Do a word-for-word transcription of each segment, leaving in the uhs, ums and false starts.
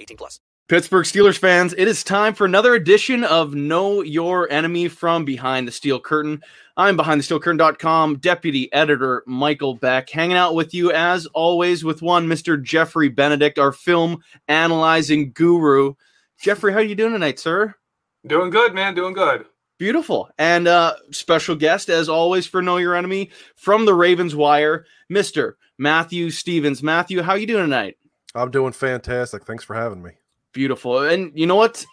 eighteen plus. Pittsburgh Steelers fans, it is time for another edition of Know Your Enemy from Behind the Steel Curtain. I'm Behind the Steel Curtain dot com deputy editor Michael Beck, hanging out with you as always with one Mister Jeffrey Benedict, our film analyzing guru. Jeffrey, how are you doing tonight, sir? Doing good, man. Doing good. Beautiful. And uh, special guest, as always, for Know Your Enemy from the Ravens Wire, Mister Matthew Stevens. Matthew, how are you doing tonight? I'm doing fantastic. Thanks for having me. Beautiful. And you know what?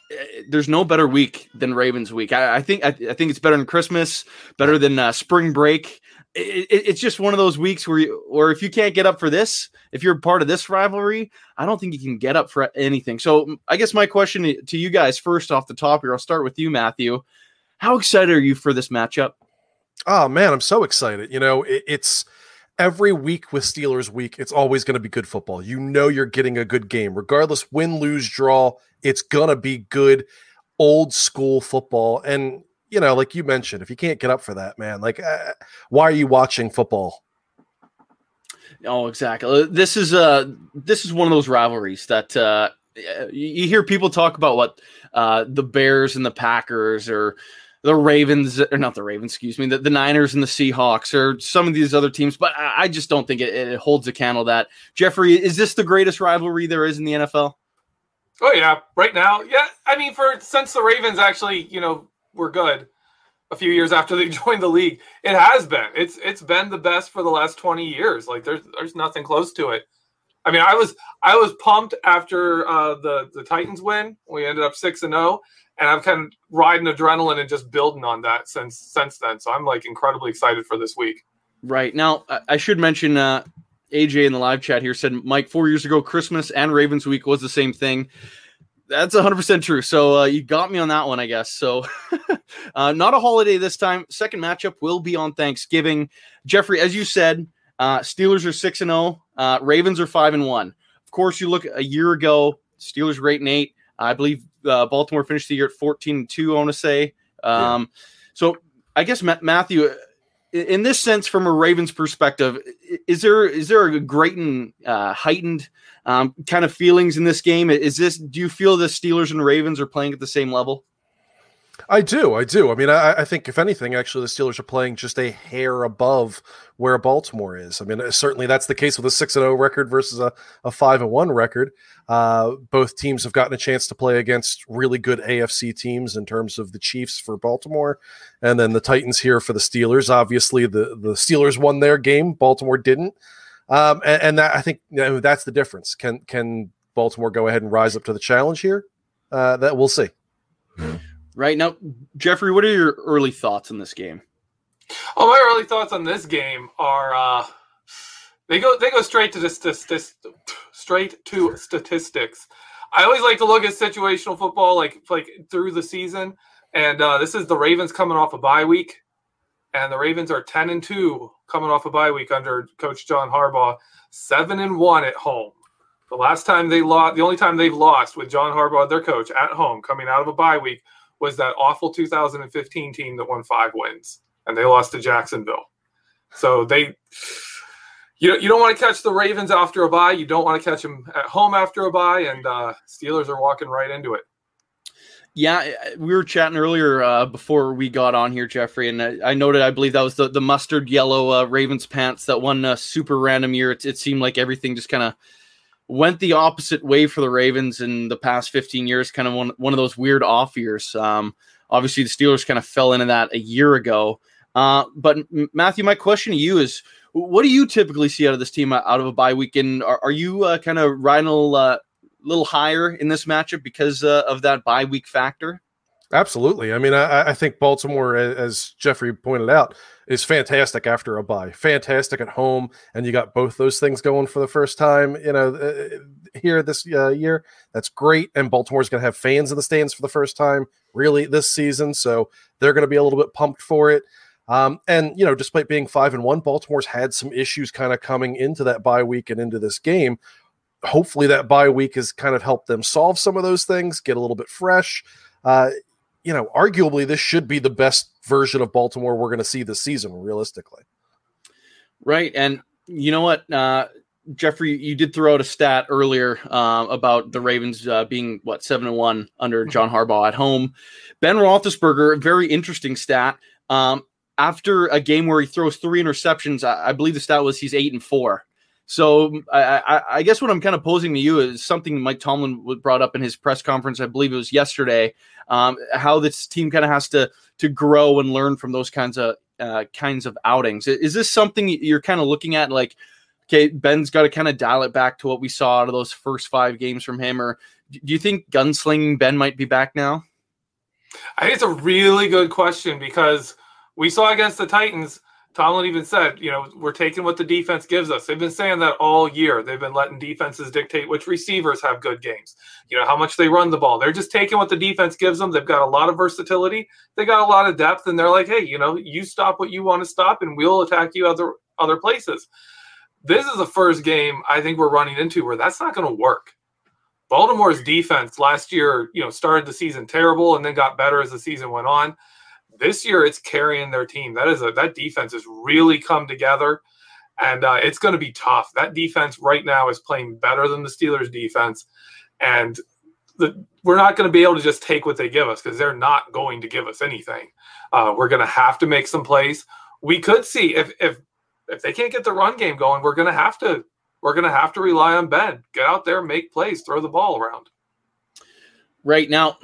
There's no better week than Ravens week. I, I think I, I think it's better than Christmas, better than uh, spring break. It, it, it's just one of those weeks where, you, or if you can't get up for this, if you're part of this rivalry, I don't think you can get up for anything. So I guess my question to you guys first off the top here, I'll start with you, Matthew. How excited are you for this matchup? Oh, man, I'm so excited. You know, it, it's every week with Steelers week, it's always going to be good football. You know you're getting a good game. Regardless, win, lose, draw, it's going to be good old school football. And, you know, like you mentioned, if you can't get up for that, man, like, uh, why are you watching football? Oh, exactly. This is uh, this is one of those rivalries that uh, you hear people talk about what uh, the Bears and the Packers or the Ravens, or not the Ravens, excuse me, the, the Niners and the Seahawks or some of these other teams. But I, I just don't think it, it holds a candle to that. Jeffrey, is this the greatest rivalry there is in the N F L? Oh, yeah. Right now. Yeah. I mean, for since the Ravens actually, you know, were good a few years after they joined the league, it has been. It's it's been the best for the last twenty years. Like there's there's nothing close to it. I mean, I was I was pumped after uh, the the Titans win. We ended up six and zero, and I've kind of riding adrenaline and just building on that since since then. So I'm like incredibly excited for this week. Right now, I should mention uh, A J in the live chat here said, Mike, four years ago, Christmas and Ravens week was the same thing. That's one hundred percent true. So uh, you got me on that one, I guess. So uh, not a holiday this time. Second matchup will be on Thanksgiving. Jeffrey, as you said, uh, Steelers are six and oh. Uh, Ravens are five and one. Of course, you look a year ago, Steelers were eight and eight. I believe uh, Baltimore finished the year at fourteen and two, I want to say. Um, yeah. So I guess, Ma- Matthew, in this sense, from a Ravens perspective, is there is there a great and uh, heightened um, kind of feelings in this game? Is this do you feel the Steelers and Ravens are playing at the same level? I do, I do. I mean, I, I think if anything, actually, the Steelers are playing just a hair above where Baltimore is. I mean, certainly that's the case with a six and zero record versus a a five and one record. Uh, both teams have gotten a chance to play against really good A F C teams in terms of the Chiefs for Baltimore, and then the Titans here for the Steelers. Obviously, the the Steelers won their game, Baltimore didn't, um, and, and that, I think you know, that's the difference. Can can Baltimore go ahead and rise up to the challenge here? Uh, that we'll see. Right now, Jeffrey, what are your early thoughts on this game? Oh, my early thoughts on this game are uh, they go they go straight to this, this, this straight to statistics. I always like to look at situational football, like like through the season, and uh, this is the Ravens coming off a bye week, and the Ravens are ten and two coming off a bye week under Coach John Harbaugh, seven and one at home. The last time they lost, the only time they've lost with John Harbaugh, their coach, at home coming out of a bye week was that awful two thousand fifteen team that won five wins, and they lost to Jacksonville. So they. You you don't want to catch the Ravens after a bye. You don't want to catch them at home after a bye, and uh, Steelers are walking right into it. Yeah, we were chatting earlier uh, before we got on here, Jeffrey, and I, I noted I believe that was the, the mustard yellow uh, Ravens pants that one uh, super random year. It, it seemed like everything just kind of went the opposite way for the Ravens in the past fifteen years, kind of one, one of those weird off years. Um, obviously, the Steelers kind of fell into that a year ago. Uh, but, Matthew, my question to you is, what do you typically see out of this team out of a bye week? And are, are you uh, kind of riding a uh, little higher in this matchup because uh, of that bye week factor? Absolutely. I mean, I, I think Baltimore, as Jeffrey pointed out, is fantastic after a bye. Fantastic at home, and you got both those things going for the first time, you know, uh, here this uh, year. That's great, and Baltimore's going to have fans in the stands for the first time, really, this season, so they're going to be a little bit pumped for it. Um, and, you know, despite being five and one, Baltimore's had some issues kind of coming into that bye week and into this game. Hopefully that bye week has kind of helped them solve some of those things, get a little bit fresh. Uh, you know, arguably this should be the best version of Baltimore we're going to see this season, realistically. Right. And you know what, uh, Jeffrey, you did throw out a stat earlier uh, about the Ravens uh, being, what, seven and one under John Harbaugh at home. Ben Roethlisberger, very interesting stat. Um, After a game where he throws three interceptions, I, I believe the stat was he's eight and four. So I, I, I guess what I'm kind of posing to you is something Mike Tomlin brought up in his press conference. I believe it was yesterday. Um, how this team kind of has to to grow and learn from those kinds of uh, kinds of outings. Is this something you're kind of looking at? Like, okay, Ben's got to kind of dial it back to what we saw out of those first five games from him, or do you think gunslinging Ben might be back now? I think it's a really good question because we saw against the Titans, Tomlin even said, you know, we're taking what the defense gives us. They've been saying that all year. They've been letting defenses dictate which receivers have good games, you know, how much they run the ball. They're just taking what the defense gives them. They've got a lot of versatility. They got a lot of depth, and they're like, hey, you know, you stop what you want to stop, and we'll attack you other other places. This is the first game I think we're running into where that's not going to work. Baltimore's defense last year, you know, started the season terrible and then got better as the season went on. This year, it's carrying their team. That is a, that defense has really come together, and uh, it's going to be tough. That defense right now is playing better than the Steelers' defense, and the, we're not going to be able to just take what they give us because they're not going to give us anything. Uh, we're going to have to make some plays. We could see if if if they can't get the run game going, we're going to have to we're going to have to rely on Ben. Get out there, make plays, throw the ball around. Right now,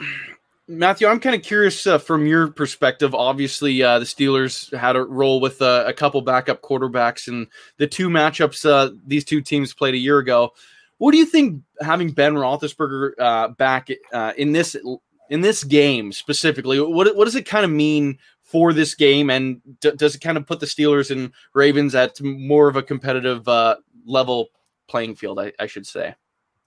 Matthew, I'm kind of curious uh, from your perspective. Obviously, uh, the Steelers had a roll with uh, a couple backup quarterbacks and the two matchups uh, these two teams played a year ago. What do you think having Ben Roethlisberger uh, back uh, in this in this game specifically, what, what does it kind of mean for this game? And d- does it kind of put the Steelers and Ravens at more of a competitive uh, level playing field, I, I should say?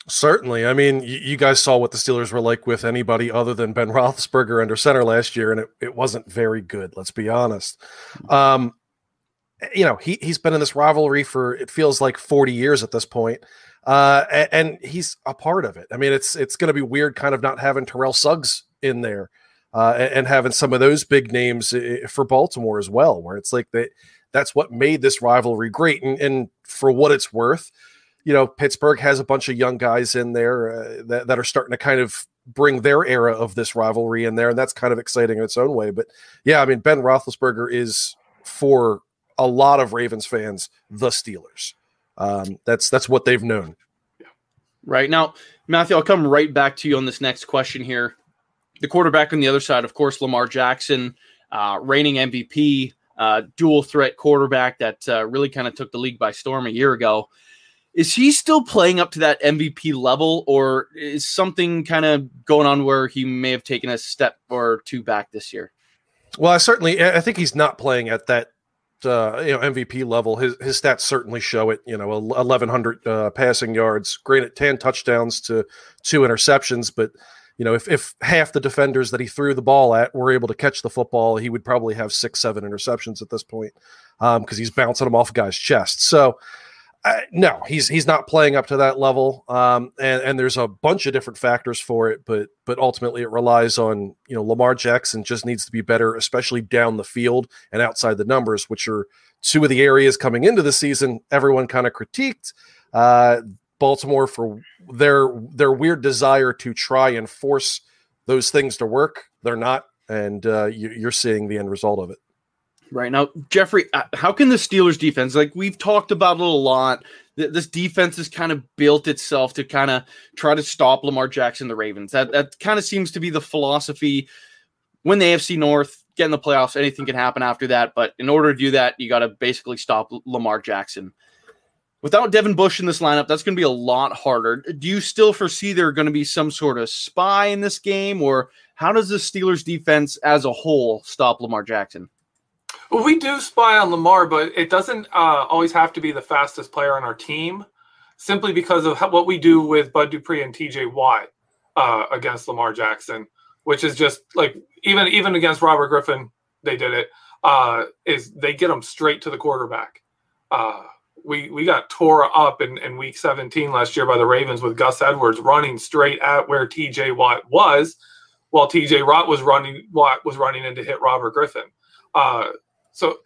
Certainly. I mean, you guys saw what the Steelers were like with anybody other than Ben Roethlisberger under center last year, and it, it wasn't very good, let's be honest. Um, you know, he, he's been in this rivalry for, it feels like forty years at this point, uh, and, and he's a part of it. I mean, it's it's going to be weird kind of not having Terrell Suggs in there uh, and, and having some of those big names for Baltimore as well, where it's like they, that's what made this rivalry great. And, and for what it's worth, you know, Pittsburgh has a bunch of young guys in there uh, that, that are starting to kind of bring their era of this rivalry in there, and that's kind of exciting in its own way. But, yeah, I mean, Ben Roethlisberger is, for a lot of Ravens fans, the Steelers. Um, that's that's what they've known. Right. Now, Matthew, I'll come right back to you on this next question here. The quarterback on the other side, of course, Lamar Jackson, uh, reigning M V P, uh, dual-threat quarterback that uh, really kind of took the league by storm a year ago. Is he still playing up to that M V P level, or is something kind of going on where he may have taken a step or two back this year? Well, I certainly, I think he's not playing at that uh, you know, M V P level. His his stats certainly show it. You know, eleven hundred uh, passing yards, granted ten touchdowns to two interceptions, but you know, if if half the defenders that he threw the ball at were able to catch the football, he would probably have six, seven interceptions at this point because um, he's bouncing them off guys' chests. So. I, no, he's he's not playing up to that level, um, and, and there's a bunch of different factors for it, but but ultimately it relies on, you know, Lamar Jackson just needs to be better, especially down the field and outside the numbers, which are two of the areas coming into the season everyone kind of critiqued uh, Baltimore for their their weird desire to try and force those things to work. They're not, and uh, you, you're seeing the end result of it. Right now, Jeffrey, how can the Steelers defense, like we've talked about it a lot, this defense has kind of built itself to kind of try to stop Lamar Jackson, the Ravens. That that kind of seems to be the philosophy. Win the A F C North, get in the playoffs, anything can happen after that. But in order to do that, you got to basically stop Lamar Jackson. Without Devin Bush in this lineup, that's going to be a lot harder. Do you still foresee there are going to be some sort of spy in this game, or how does the Steelers defense as a whole stop Lamar Jackson? Well, we do spy on Lamar, but it doesn't uh, always have to be the fastest player on our team, simply because of how, what we do with Bud Dupree and T J. Watt uh, against Lamar Jackson, which is just like even even against Robert Griffin, they did it. Uh, is they get them straight to the quarterback. Uh, we we got tore up in, in week seventeen last year by the Ravens with Gus Edwards running straight at where T J. Watt was, while T J. Watt was running Watt was running in to hit Robert Griffin. Uh, So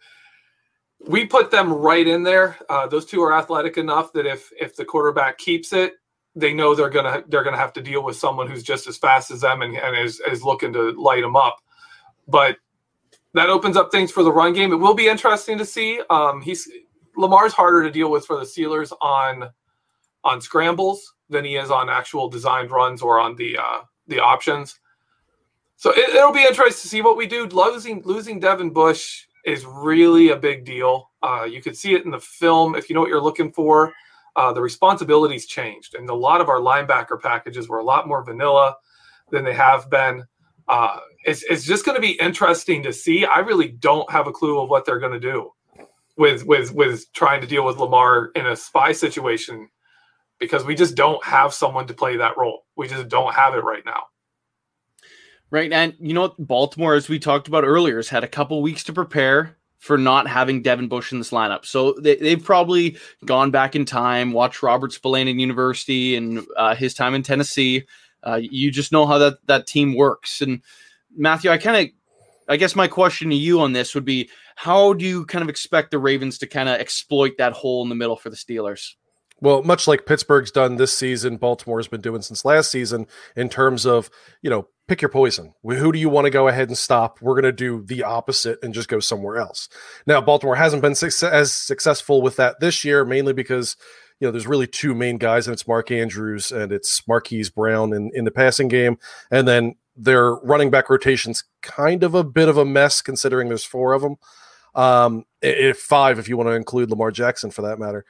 we put them right in there. Uh, those two are athletic enough that if if the quarterback keeps it, they know they're gonna they're gonna have to deal with someone who's just as fast as them and, and is is looking to light them up. But that opens up things for the run game. It will be interesting to see. Um, he's Lamar's harder to deal with for the Steelers on on scrambles than he is on actual designed runs or on the uh, the options. So it, it'll be interesting to see what we do. Losing losing Devin Bush is really a big deal. Uh, you could see it in the film. If you know what you're looking for, uh, the responsibilities changed. And a lot of our linebacker packages were a lot more vanilla than they have been. Uh, it's, it's just going to be interesting to see. I really don't have a clue of what they're going to do with, with, with trying to deal with Lamar in a spy situation, because we just don't have someone to play that role. We just don't have it right now. Right, and you know what? Baltimore, as we talked about earlier, has had a couple weeks to prepare for not having Devin Bush in this lineup. So they, they've probably gone back in time, watched Robert Spillane at University and uh, his time in Tennessee. Uh, you just know how that, that team works. And Matthew, I kind of, I guess my question to you on this would be, how do you kind of expect the Ravens to kind of exploit that hole in the middle for the Steelers? Well, much like Pittsburgh's done this season, Baltimore's been doing since last season in terms of, you know, pick your poison. Who do you want to go ahead and stop? We're going to do the opposite and just go somewhere else. Now, Baltimore hasn't been su- as successful with that this year, mainly because, you know, there's really two main guys, and it's Mark Andrews and it's Marquise Brown in, in the passing game. And then their running back rotation's kind of a bit of a mess considering there's four of them. Um, if five, if you want to include Lamar Jackson for that matter.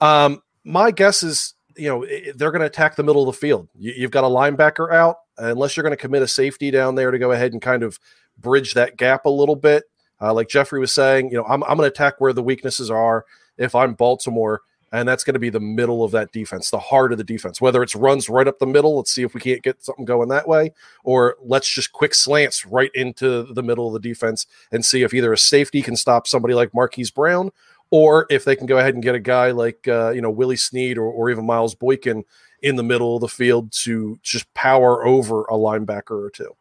Um, My guess is, you know, they're going to attack the middle of the field. You, you've got a linebacker out, unless you're going to commit a safety down there to go ahead and kind of bridge that gap a little bit. Uh, like Jeffrey was saying, you know, I'm, I'm going to attack where the weaknesses are if I'm Baltimore, and that's going to be the middle of that defense, the heart of the defense, whether it's runs right up the middle. Let's see if we can't get something going that way, or let's just quick slants right into the middle of the defense and see if either a safety can stop somebody like Marquise Brown, or if they can go ahead and get a guy like, uh, you know, Willie Snead or, or even Miles Boykin in the middle of the field to just power over a linebacker or two.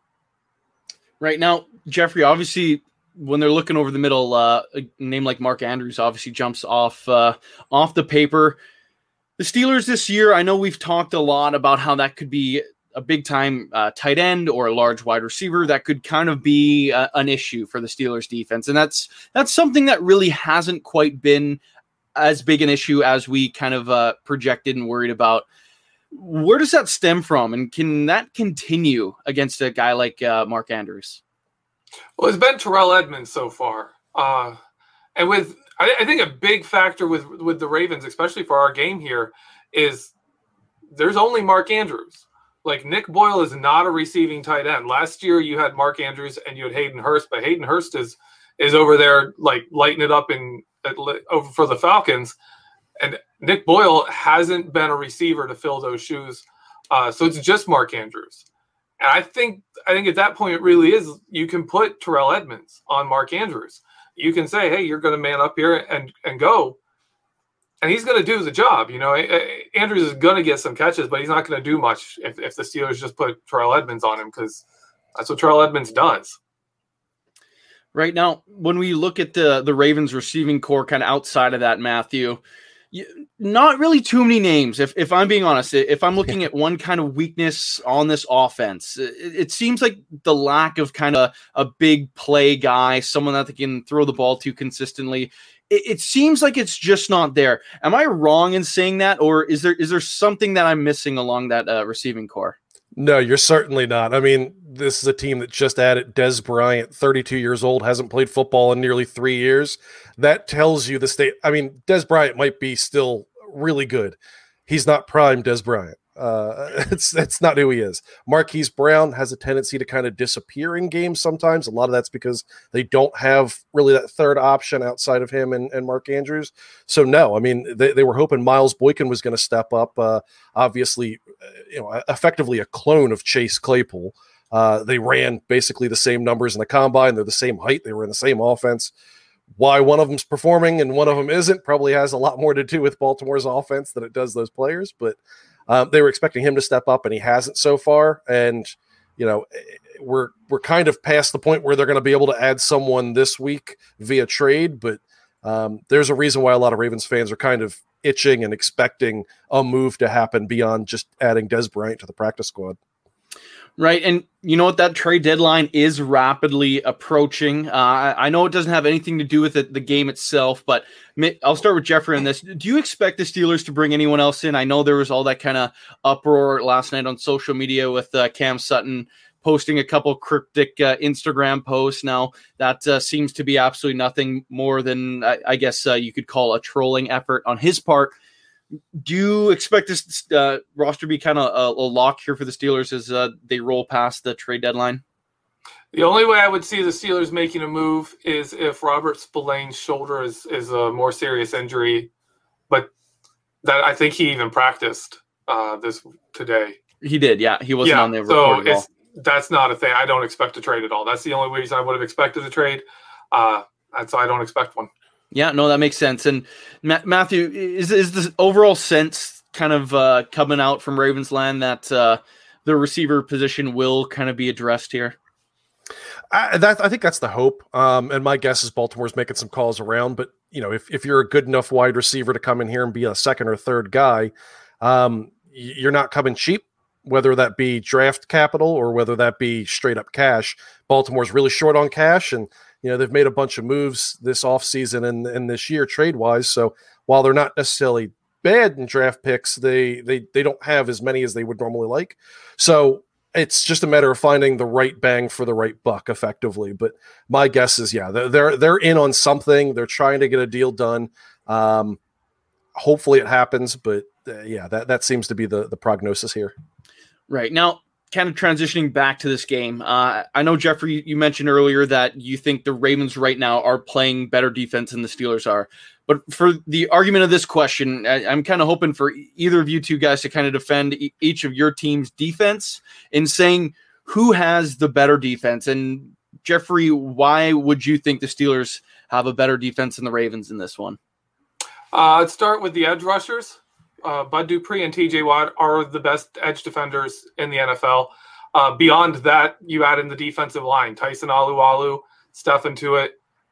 Right now, Jeffrey, obviously, when they're looking over the middle, uh, a name like Mark Andrews obviously jumps off uh, off the paper. The Steelers this year, I know we've talked a lot about how that could be a big-time uh, tight end or a large wide receiver that could kind of be uh, an issue for the Steelers defense. And that's that's something that really hasn't quite been as big an issue as we kind of uh, projected and worried about. Where does that stem from? And can that continue against a guy like uh, Mark Andrews? Well, it's been Terrell Edmonds so far. Uh, and with I, I think a big factor with with the Ravens, especially for our game here, is there's only Mark Andrews. Like, Nick Boyle is not a receiving tight end. Last year you had Mark Andrews and you had Hayden Hurst, but Hayden Hurst is is over there like lighting it up in at, over for the Falcons, and Nick Boyle hasn't been a receiver to fill those shoes. Uh, so it's just Mark Andrews. And I think I think at that point it really is, you can put Terrell Edmonds on Mark Andrews. You can say, hey, you're going to man up here and, and go. And he's going to do the job. You know, Andrews is going to get some catches, but he's not going to do much if, if the Steelers just put Terrell Edmonds on him, because that's what Terrell Edmonds does. Right now, when we look at the, the Ravens receiving core kind of outside of that, Matthew, you, not really too many names. If if I'm being honest, if I'm looking at one kind of weakness on this offense, it, it seems like the lack of kind of a big play guy, someone that they can throw the ball to consistently. It, it seems like it's just not there. Am I wrong in saying that, or is there is there something that I'm missing along that uh, receiving core? No, you're certainly not. I mean, this is a team that just added Dez Bryant, thirty-two years old, hasn't played football in nearly three years. That tells you the state. I mean, Dez Bryant might be still really good. He's not prime Dez Bryant. Uh, it's, that's not who he is. Marquise Brown has a tendency to kind of disappear in games sometimes. A lot of that's because they don't have really that third option outside of him and, and Mark Andrews. So no, I mean, they, they were hoping Miles Boykin was going to step up. Uh, obviously, you know, effectively a clone of Chase Claypool. Uh, they ran basically the same numbers in the combine. They're the same height. They were in the same offense. Why one of them's performing and one of them isn't probably has a lot more to do with Baltimore's offense than it does those players. But um, they were expecting him to step up, and he hasn't so far. And, you know, we're we're kind of past the point where they're going to be able to add someone this week via trade. But um, there's a reason why a lot of Ravens fans are kind of itching and expecting a move to happen beyond just adding Dez Bryant to the practice squad. Right, and you know what? That trade deadline is rapidly approaching. Uh, I know it doesn't have anything to do with the, the game itself, but I'll start with Jeffrey on this. Do you expect the Steelers to bring anyone else in? I know there was all that kind of uproar last night on social media with uh, Cam Sutton posting a couple cryptic uh, Instagram posts. Now, that uh, seems to be absolutely nothing more than, I, I guess uh, you could call a trolling effort on his part. Do you expect this uh, roster to be kind of a, a lock here for the Steelers as uh, they roll past the trade deadline? The only way I would see the Steelers making a move is if Robert Spillane's shoulder is, is a more serious injury, but that I think he even practiced uh, this today. He did, yeah. He wasn't yeah, on the report so at all. That's not a thing. I don't expect a trade at all. That's the only reason I would have expected a trade, uh, and so I don't expect one. Yeah, no, that makes sense. And Ma- Matthew, is is the overall sense kind of uh, coming out from Ravensland that uh, the receiver position will kind of be addressed here? I, that, I think that's the hope. Um, and my guess is Baltimore's making some calls around. But you know, if if you're a good enough wide receiver to come in here and be a second or third guy, um, you're not coming cheap. Whether that be draft capital or whether that be straight up cash, Baltimore's really short on cash, and you know, they've made a bunch of moves this offseason and, and this year trade-wise. So while they're not necessarily bad in draft picks, they, they they don't have as many as they would normally like. So it's just a matter of finding the right bang for the right buck effectively. But my guess is, yeah, they're they're in on something. They're trying to get a deal done. Um, hopefully it happens. But, uh, yeah, that, that seems to be the, the prognosis here. Right. Now, kind of transitioning back to this game, uh, I know, Jeffrey, you mentioned earlier that you think the Ravens right now are playing better defense than the Steelers are. But for the argument of this question, I, I'm kind of hoping for either of you two guys to kind of defend e- each of your team's defense in saying who has the better defense. And, Jeffrey, why would you think the Steelers have a better defense than the Ravens in this one? Uh, let's start with the edge rushers. Uh, Bud Dupree and T J. Watt are the best edge defenders in the N F L. Uh, beyond that, you add in the defensive line. Tyson Alualu, Stefan Tuitt,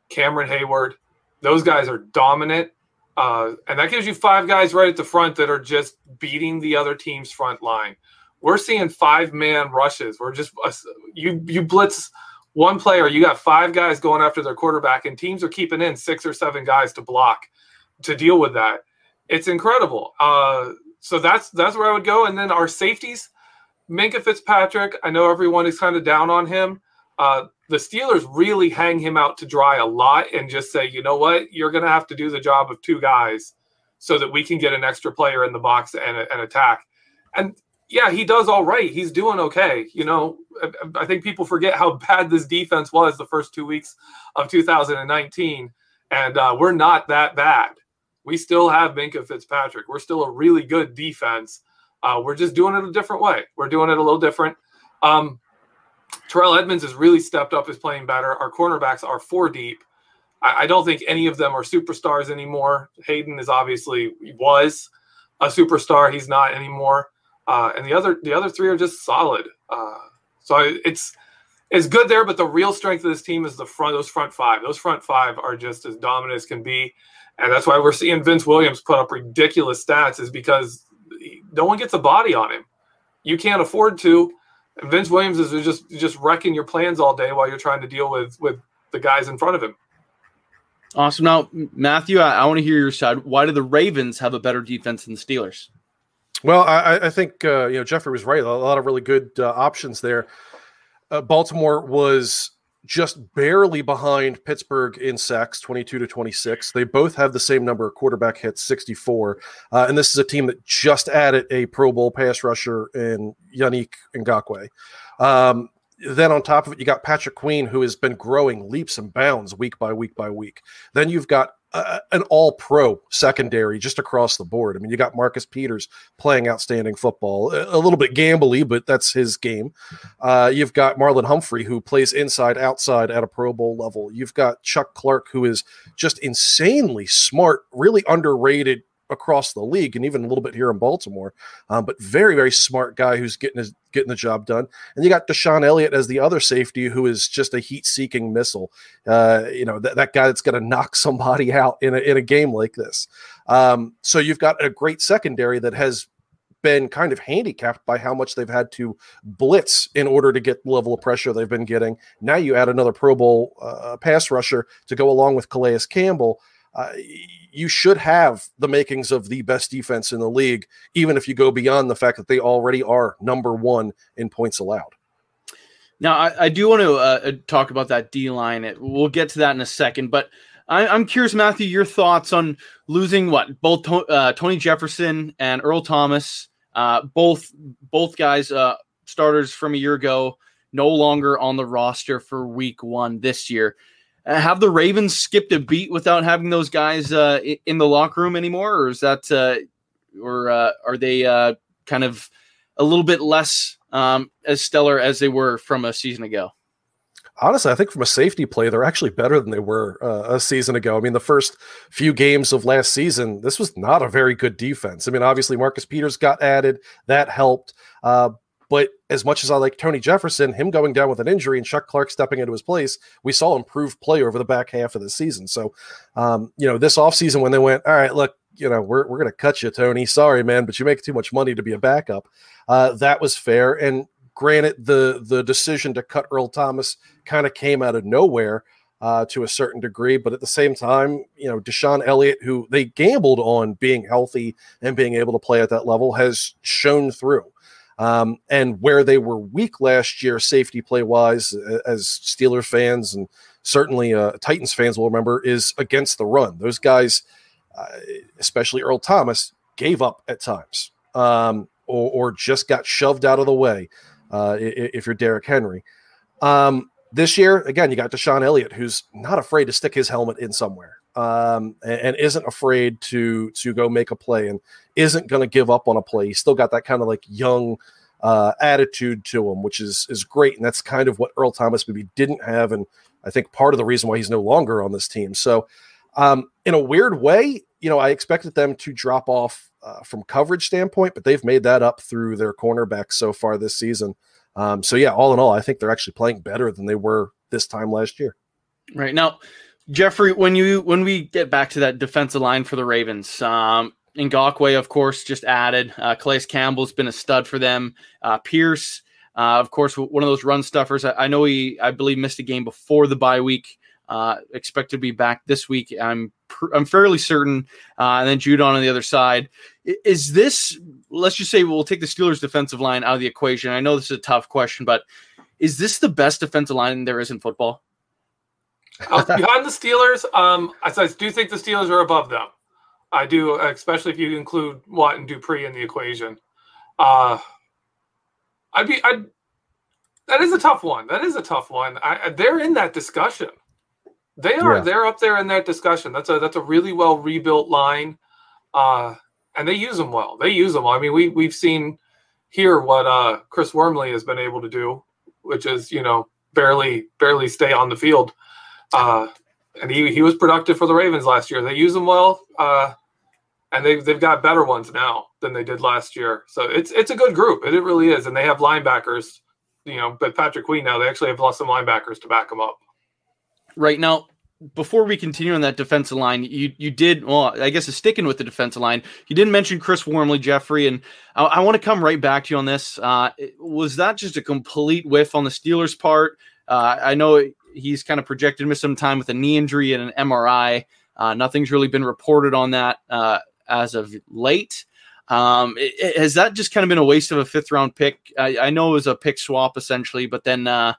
Cameron Hayward. Those guys are dominant. Uh, and that gives you five guys right at the front that are just beating the other team's front line. We're seeing five-man rushes. We're just uh, you you blitz one player, you got five guys going after their quarterback, and teams are keeping in six or seven guys to block to deal with that. It's incredible. Uh, so that's that's where I would go. And then our safeties, Minkah Fitzpatrick, I know everyone is kind of down on him. Uh, the Steelers really hang him out to dry a lot and just say, you know what, you're going to have to do the job of two guys so that we can get an extra player in the box and, and attack. And yeah, he does all right. He's doing okay. You know, I think people forget how bad this defense was the first two weeks of two thousand nineteen. And uh, we're not that bad. We still have Minkah Fitzpatrick. We're still a really good defense. Uh, we're just doing it a different way. We're doing it a little different. Um, Terrell Edmonds has really stepped up, is playing better. Our cornerbacks are four deep. I, I don't think any of them are superstars anymore. Hayden is obviously was a superstar. He's not anymore. Uh, and the other the other three are just solid. Uh, so it's it's good there, but the real strength of this team is the front. Those front five. Those front five are just as dominant as can be, and that's why we're seeing Vince Williams put up ridiculous stats. Is because no one gets a body on him. You can't afford to. And Vince Williams is just just wrecking your plans all day while you're trying to deal with with the guys in front of him. Awesome. Now, Matthew, I, I want to hear your side. Why do the Ravens have a better defense than the Steelers? Well, I, I think, uh, you know, Jeffrey was right. A lot of really good uh, options there. Uh, Baltimore was just barely behind Pittsburgh in sacks, twenty-two to twenty-six. They both have the same number of quarterback hits, sixty-four. Uh, and this is a team that just added a Pro Bowl pass rusher in Yannick Ngakoue. Um, then on top of it, you got Patrick Queen, who has been growing leaps and bounds week by week by week. Then you've got Uh, an all-pro secondary just across the board. I mean, you got Marcus Peters playing outstanding football, a, a little bit gambly, but that's his game. Uh, you've got Marlon Humphrey, who plays inside, outside at a Pro Bowl level. You've got Chuck Clark, who is just insanely smart, really underrated across the league, and even a little bit here in Baltimore, um, but very, very smart guy who's getting his, getting the job done. And you got Deshaun Elliott as the other safety, who is just a heat-seeking missile. Uh, you know, th- that guy that's going to knock somebody out in a, in a game like this. Um, so you've got a great secondary that has been kind of handicapped by how much they've had to blitz in order to get the level of pressure they've been getting. Now you add another Pro Bowl uh, pass rusher to go along with Calais Campbell. Uh, you should have the makings of the best defense in the league, even if you go beyond the fact that they already are number one in points allowed. Now, I, I do want to uh, talk about that D-line. It, we'll get to that in a second, but I, I'm curious, Matthew, your thoughts on losing what both to, uh, Tony Jefferson and Earl Thomas, uh, both both guys, uh, starters from a year ago, no longer on the roster for week one this year. Have the Ravens skipped a beat without having those guys uh, in the locker room anymore, or is that, uh, or uh, are they uh, kind of a little bit less um, as stellar as they were from a season ago? Honestly, I think from a safety play, they're actually better than they were uh, a season ago. I mean, the first few games of last season, this was not a very good defense. I mean, obviously Marcus Peters got added, that helped, uh, but as much as I like Tony Jefferson, him going down with an injury and Chuck Clark stepping into his place, we saw improved play over the back half of the season. So, um, you know, this offseason when they went, all right, look, you know, we're we're going to cut you, Tony. Sorry, man, but you make too much money to be a backup. Uh, that was fair. And granted, the the decision to cut Earl Thomas kind of came out of nowhere uh, to a certain degree. But at the same time, you know, Deshaun Elliott, who they gambled on being healthy and being able to play at that level, has shown through. Um, and where they were weak last year, safety play wise, as Steelers fans and certainly uh, Titans fans will remember, is against the run. Those guys, uh, especially Earl Thomas, gave up at times um, or, or just got shoved out of the way uh, if you're Derrick Henry. Um, this year, again, you got Deshaun Elliott, who's not afraid to stick his helmet in somewhere. Um, and, and isn't afraid to to go make a play and isn't going to give up on a play. He's still got that kind of like young uh, attitude to him, which is is great. And that's kind of what Earl Thomas maybe didn't have. And I think part of the reason why he's no longer on this team. So um, in a weird way, you know, I expected them to drop off uh, from coverage standpoint, but they've made that up through their cornerbacks so far this season. Um, so, yeah, all in all, I think they're actually playing better than they were this time last year. Right now, Jeffrey, when you when we get back to that defensive line for the Ravens, um, Ngakoue, of course, just added. Uh, Calais Campbell's been a stud for them. Uh, Pierce, uh, of course, one of those run stuffers. I, I know he, I believe, missed a game before the bye week. Uh, expected to be back this week. I'm pr- I'm fairly certain. Uh, and then Judon on the other side. Is this? Let's just say we'll take the Steelers' defensive line out of the equation. I know this is a tough question, but is this the best defensive line there is in football? uh, behind the Steelers, um, I, I do think the Steelers are above them. I do, especially if you include Watt and Dupree in the equation. Uh, I'd be, I'd, that is a tough one. That is a tough one. I, they're in that discussion. They are. Yeah. They're up there in that discussion. That's a, that's a really well rebuilt line. Uh, and they use them well. They use them. Well. I mean, we, we've seen here what uh, Chris Wormley has been able to do, which is, you know, barely, barely stay on the field. Uh, and he, he was productive for the Ravens last year. They use him well, uh, and they've, they've got better ones now than they did last year. So it's it's a good group. It, it really is. And they have linebackers, you know, but Patrick Queen now, they actually have lost some linebackers to back them up. Right. Now, before we continue on that defensive line, you you did, well, I guess it's sticking with the defensive line. You didn't mention Chris Wormley, Jeffrey, and I, I want to come right back to you on this. Uh, was that just a complete whiff on the Steelers' part? Uh, I know it, he's kind of projected to miss some time with a knee injury and an M R I. Uh, nothing's really been reported on that uh, as of late. Um, it, it, has that just kind of been a waste of a fifth round pick? I, I know it was a pick swap essentially, but then uh,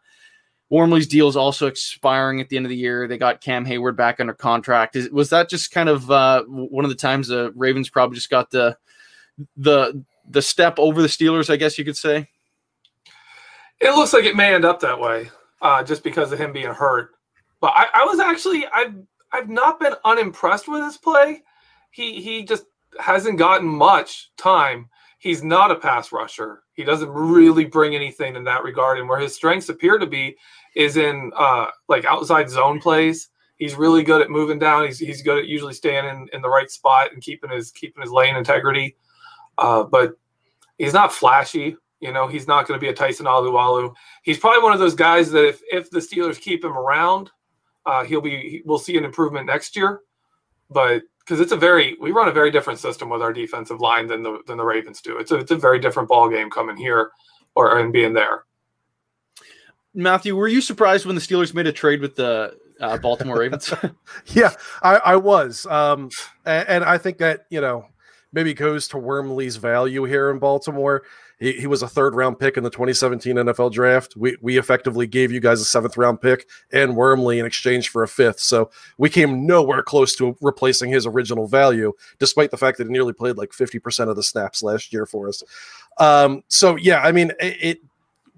Wormley's deal is also expiring at the end of the year. They got Cam Hayward back under contract. Is, was that just kind of uh, one of the times the Ravens probably just got the, the, the step over the Steelers, I guess you could say? It looks like it may end up that way. Uh, just because of him being hurt. But I, I was actually, I've, I've not been unimpressed with his play. He he just hasn't gotten much time. He's not a pass rusher. He doesn't really bring anything in that regard. And where his strengths appear to be is in uh, like outside zone plays. He's really good at moving down. He's he's good at usually staying in, in the right spot and keeping his keeping his lane integrity. Uh, but he's not flashy. You know, he's not going to be a Tyson Alualu. He's probably one of those guys that if, if the Steelers keep him around, uh, he'll be we'll see an improvement next year. But because it's a very we run a very different system with our defensive line than the than the Ravens do. It's a, it's a very different ball game coming here or and being there. Matthew, were you surprised when the Steelers made a trade with the uh, Baltimore Ravens? yeah, I, I was, um, and, and I think that you know maybe goes to Wormley's value here in Baltimore. He, he was a third-round pick in the twenty seventeen N F L draft. We we effectively gave you guys a seventh-round pick and Wormley in exchange for a fifth. So we came nowhere close to replacing his original value, despite the fact that he nearly played like fifty percent of the snaps last year for us. Um, so, yeah, I mean, it, it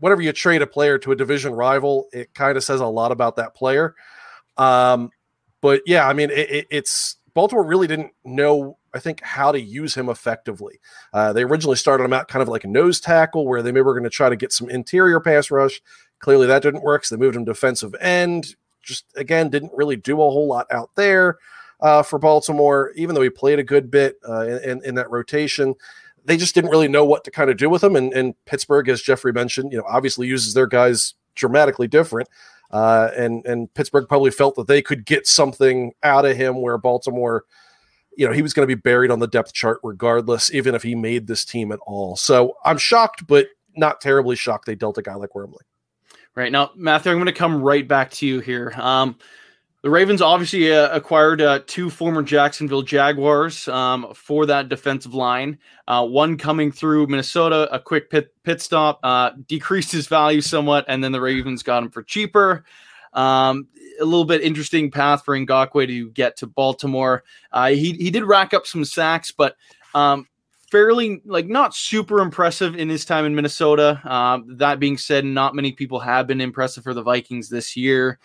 whenever you trade a player to a division rival, it kind of says a lot about that player. Um, but, yeah, I mean, it, it, it's Baltimore really didn't know – I think how to use him effectively. Uh, they originally started him out kind of like a nose tackle where they maybe were going to try to get some interior pass rush. Clearly that didn't work. So they moved him defensive end. Just again, didn't really do a whole lot out there uh, for Baltimore, even though he played a good bit uh, in, in that rotation. They just didn't really know what to kind of do with him. And, and Pittsburgh, as Jeffrey mentioned, you know, obviously uses their guys dramatically different. Uh, and, and Pittsburgh probably felt that they could get something out of him where Baltimore, you know, he was going to be buried on the depth chart regardless, even if he made this team at all. So I'm shocked, but not terribly shocked they dealt a guy like Wormley. Right. Now, Matthew, I'm going to come right back to you here. Um, the Ravens obviously uh, acquired uh, two former Jacksonville Jaguars um, for that defensive line. Uh, one coming through Minnesota, a quick pit, pit stop, uh, decreased his value somewhat, and then the Ravens got him for cheaper. Um, a little bit interesting path for Ngakoue to get to Baltimore. Uh, he, he did rack up some sacks, but, um, fairly like not super impressive in his time in Minnesota. Um, that being said, not many people have been impressive for the Vikings this year.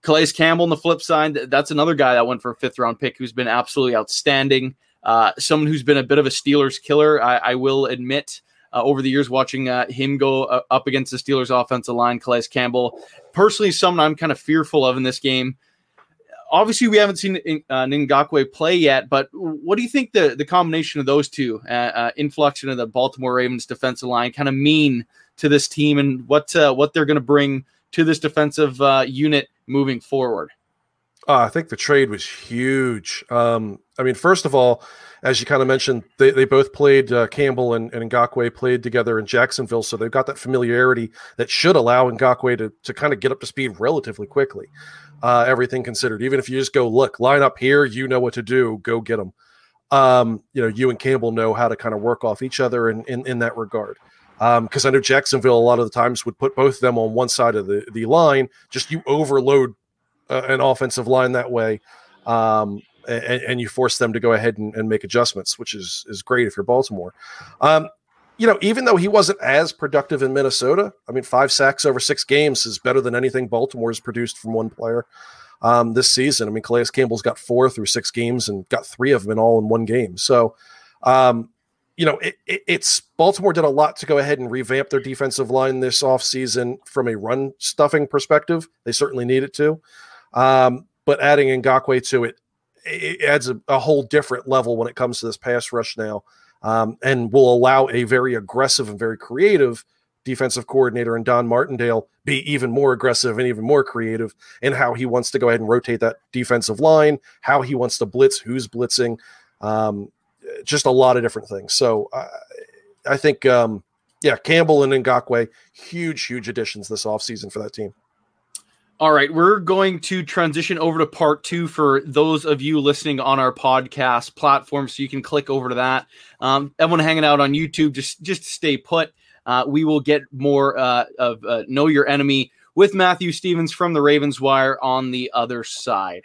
Calais Campbell on the flip side, that's another guy that went for a fifth round pick who's been absolutely outstanding. Uh, someone who's been a bit of a Steelers killer. I, I will admit, Uh, over the years, watching uh, him go uh, up against the Steelers' offensive line, Calais Campbell. Personally, someone I'm kind of fearful of in this game. Obviously, we haven't seen uh, Ngakoue play yet, but what do you think the, the combination of those two, uh, uh, influx into the Baltimore Ravens defensive line, kind of mean to this team and what uh, what they're going to bring to this defensive uh, unit moving forward? Uh, I think the trade was huge. Um, I mean, first of all, as you kind of mentioned, they, they both played, uh, Campbell and, and Ngakoue played together in Jacksonville, so they've got that familiarity that should allow Ngakoue to, to kind of get up to speed relatively quickly, uh, everything considered. Even if you just go, look, line up here, you know what to do, go get them. Um, you know, you and Campbell know how to kind of work off each other in, in, in that regard. Um, because I know Jacksonville a lot of the times would put both of them on one side of the, the line. Just you overload uh, an offensive line that way, um, and, and you force them to go ahead and, and make adjustments, which is is great if you're Baltimore. Um, you know, even though he wasn't as productive in Minnesota, I mean, five sacks over six games is better than anything Baltimore has produced from one player um, this season. I mean, Calais Campbell's got four through six games and got three of them in all in one game. So, um, you know, it, it, it's Baltimore did a lot to go ahead and revamp their defensive line this offseason from a run stuffing perspective. They certainly need it to. Um, but adding Ngakoue to it, it adds a, a whole different level when it comes to this pass rush now, um, and will allow a very aggressive and very creative defensive coordinator in Don Martindale be even more aggressive and even more creative in how he wants to go ahead and rotate that defensive line, how he wants to blitz, who's blitzing, um, just a lot of different things. So uh, I think, um, yeah, Campbell and Ngakoue, huge, huge additions this offseason for that team. All right, we're going to transition over to part two for those of you listening on our podcast platform, so you can click over to that. Um, everyone hanging out on YouTube, just, just stay put. Uh, we will get more uh, of uh, Know Your Enemy with Matthew Stevens from the Ravens Wire on the other side.